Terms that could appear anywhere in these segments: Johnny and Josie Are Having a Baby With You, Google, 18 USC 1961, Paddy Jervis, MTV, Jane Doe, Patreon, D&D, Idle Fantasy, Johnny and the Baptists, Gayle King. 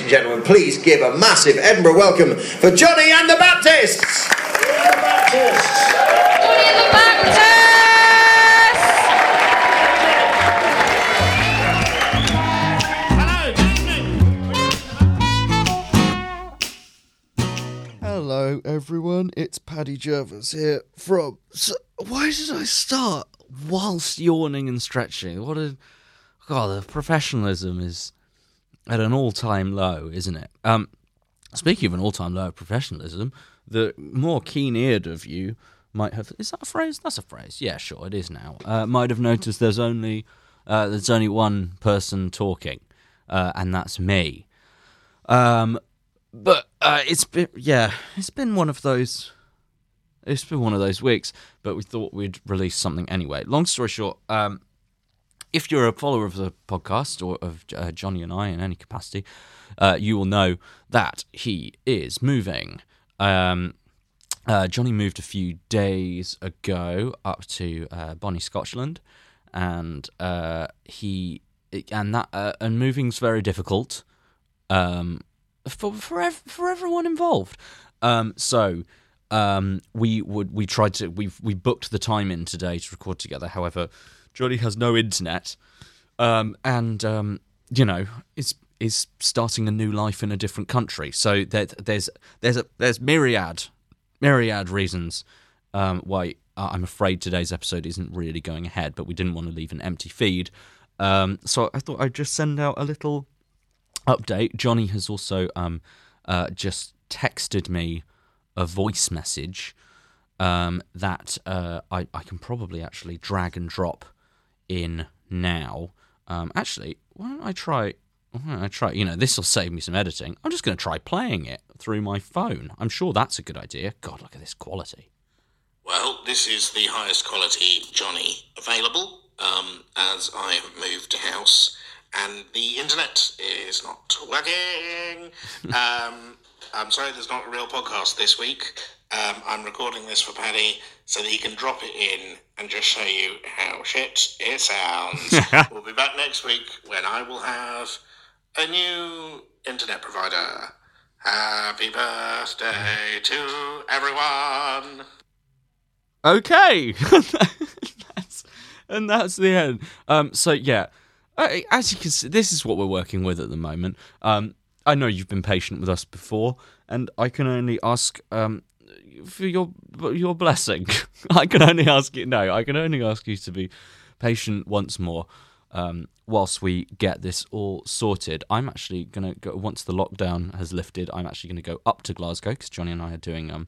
Ladies and gentlemen, please give a massive Edinburgh welcome for Johnny and the Baptists! Johnny and the Baptists! Johnny and the Baptists! Hello everyone, it's Paddy Jervis here from... So, why did I start whilst yawning and stretching? God, the professionalism is at an all-time low, isn't it? Speaking of an all-time low of professionalism, the more keen-eared of you might have... Is that a phrase? That's a phrase. Yeah, sure, it is now. Might have noticed there's only one person talking, and that's me. But it's been one of those. It's been one of those weeks. But we thought we'd release something anyway. Long story short, if you're a follower of the podcast or of Johnny and I in any capacity, you will know that he is moving. Johnny moved a few days ago up to Bonnie, Scotland, and moving's very difficult. For everyone involved, we booked the time in today to record together. However, Johnny has no internet, and is starting a new life in a different country. So there's myriad reasons why I'm afraid today's episode isn't really going ahead. But we didn't want to leave an empty feed, so I thought I'd just send out a little update. Johnny has also just texted me a voice message that I can probably actually drag and drop in now. Actually, why don't I try? This will save me some editing. I'm just going to try playing it through my phone. I'm sure that's a good idea. God, look at this quality. Well, this is the highest quality Johnny available, as I have moved house. And the internet is not working. I'm sorry there's not a real podcast this week. I'm recording this for Paddy so that he can drop it in and just show you how shit it sounds. We'll be back next week when I will have a new internet provider. Happy birthday to everyone. Okay. that's the end. So, yeah. As you can see, this is what we're working with at the moment. I know you've been patient with us before, and I can only ask for your blessing. I can only ask you to be patient once more whilst we get this all sorted. I'm actually going to go, once the lockdown has lifted, I'm actually going to go up to Glasgow, because Johnny and I are doing a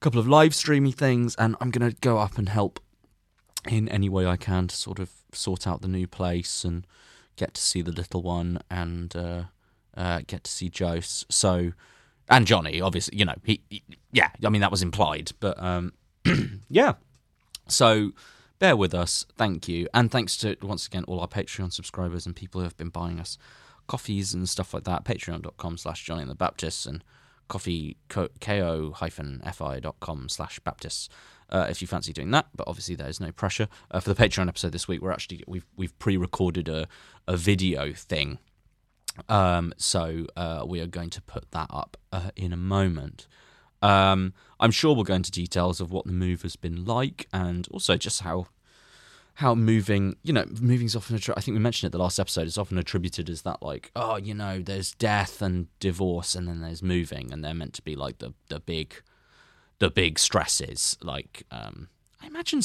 couple of live streamy things, and I'm going to go up and help in any way I can to sort of sort out the new place and get to see the little one and get to see Jose. So, and Johnny, obviously, that was implied, but yeah. So bear with us. Thank you. And thanks to, once again, all our Patreon subscribers and people who have been buying us coffees and stuff like that. Patreon.com/Johnny and the Baptists and ko-fi.com/Baptists. If you fancy doing that, but obviously there's no pressure. For the Patreon episode this week, we've pre-recorded a video thing, so we are going to put that up in a moment. I'm sure we'll go into details of what the move has been like, and also just how moving. Moving's often. I think we mentioned it the last episode. It's often attributed as that, like, there's death and divorce, and then there's moving, and they're meant to be like the big stresses, like I imagine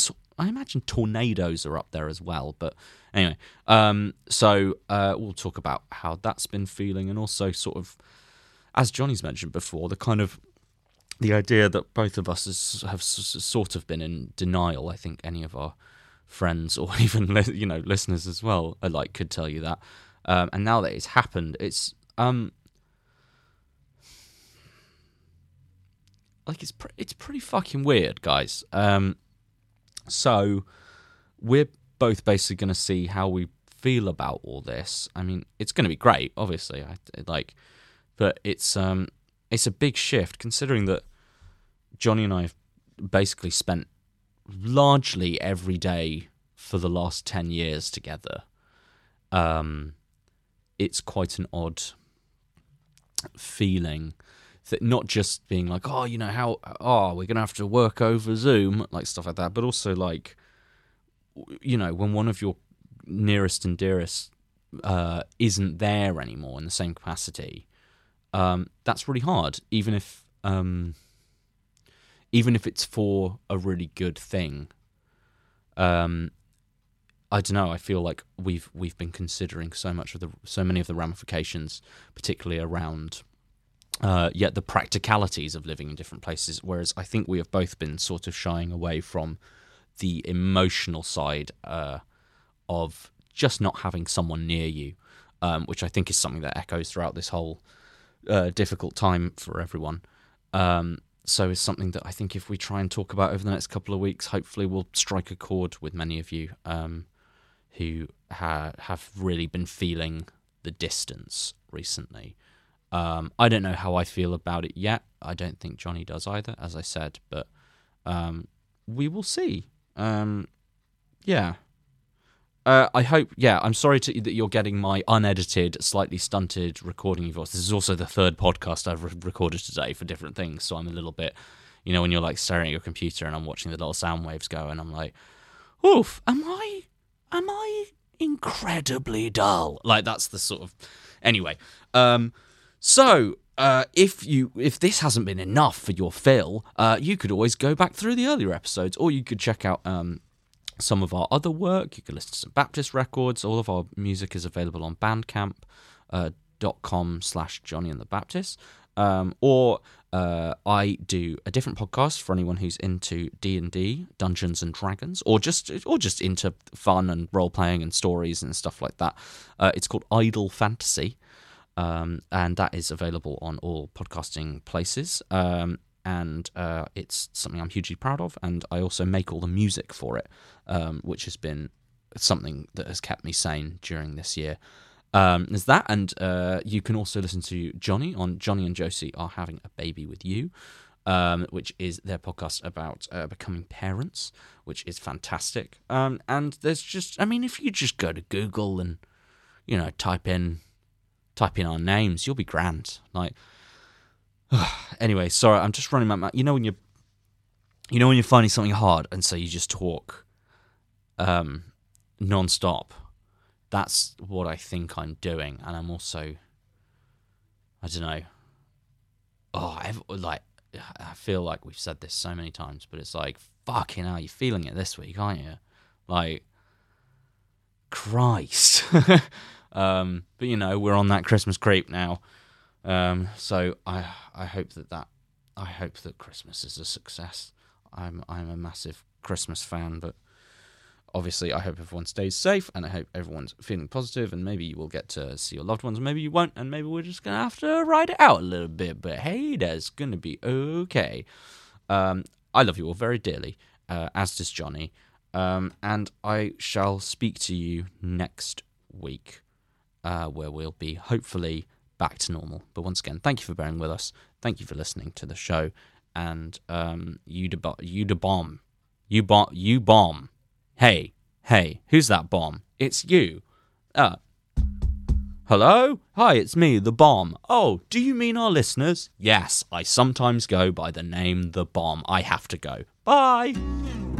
tornadoes are up there as well. But anyway, so we'll talk about how that's been feeling, and also sort of, as Johnny's mentioned before, the kind of the idea that both of us have sort of been in denial. I think any of our friends or even listeners as well could tell you that. And now that it's happened, it's it's pretty fucking weird, guys. So we're both basically going to see how we feel about all this. I mean, it's going to be great, obviously. But it's a big shift, considering that Johnny and I have basically spent largely every day for the last 10 years together. It's quite an odd feeling that not just being like, oh, you know, we're going to have to work over Zoom, like stuff like that, but also like, you know, when one of your nearest and dearest isn't there anymore in the same capacity, that's really hard, even if it's for a really good thing. I don't know. I feel like we've been considering so many of the ramifications, particularly around the practicalities of living in different places. Whereas I think we have both been sort of shying away from the emotional side of just not having someone near you, which I think is something that echoes throughout this whole difficult time for everyone. So is something that I think if we try and talk about over the next couple of weeks, hopefully we'll strike a chord with many of you who have really been feeling the distance recently. I don't know how I feel about it yet. I don't think Johnny does either, as I said, but we will see. I hope, I'm sorry that you're getting my unedited, slightly stunted recording of yours. This is also the third podcast I've recorded today for different things, so I'm a little bit, you know, when you're like staring at your computer and I'm watching the little sound waves go and I'm like, oof, am I incredibly dull? Like, that's the sort of... Anyway, if this hasn't been enough for your fill, you could always go back through the earlier episodes, or you could check out... some of our other work. You can listen to some Baptist records. All of our music is available on bandcamp.com/Johnny and the Baptists. Or I do a different podcast for anyone who's into D&D, Dungeons and Dragons, or just into fun and role-playing and stories and stuff like that. It's called Idle Fantasy, and that is available on all podcasting places. And it's something I'm hugely proud of, and I also make all the music for it, which has been something that has kept me sane during this year. There's that, and you can also listen to Johnny on Johnny and Josie Are Having a Baby With You, which is their podcast about becoming parents, which is fantastic. And there's just, I mean, if you just go to Google and, you know, type in our names, you'll be grand. Like... Anyway, sorry, I'm just running my mouth. You know when you're finding something hard, and so you just talk non-stop. That's what I think I'm doing, and I'm also, I don't know. I feel like we've said this so many times, but it's like, fucking hell, you're feeling it this week, aren't you? Like, Christ. But you know, we're on that Christmas creep now. So I hope that Christmas is a success. I'm a massive Christmas fan, but obviously I hope everyone stays safe, and I hope everyone's feeling positive, and maybe you will get to see your loved ones, and maybe you won't, and maybe we're just going to have to ride it out a little bit, but hey, that's going to be okay. I love you all very dearly, as does Johnny, and I shall speak to you next week, where we'll be hopefully... back to normal. But once again, thank you for bearing with us. Thank you for listening to the show. And you bomb. Hey, who's that bomb? It's you. Hello? Hi, it's me, the bomb. Oh, do you mean our listeners? Yes, I sometimes go by the name the bomb. I have to go. Bye.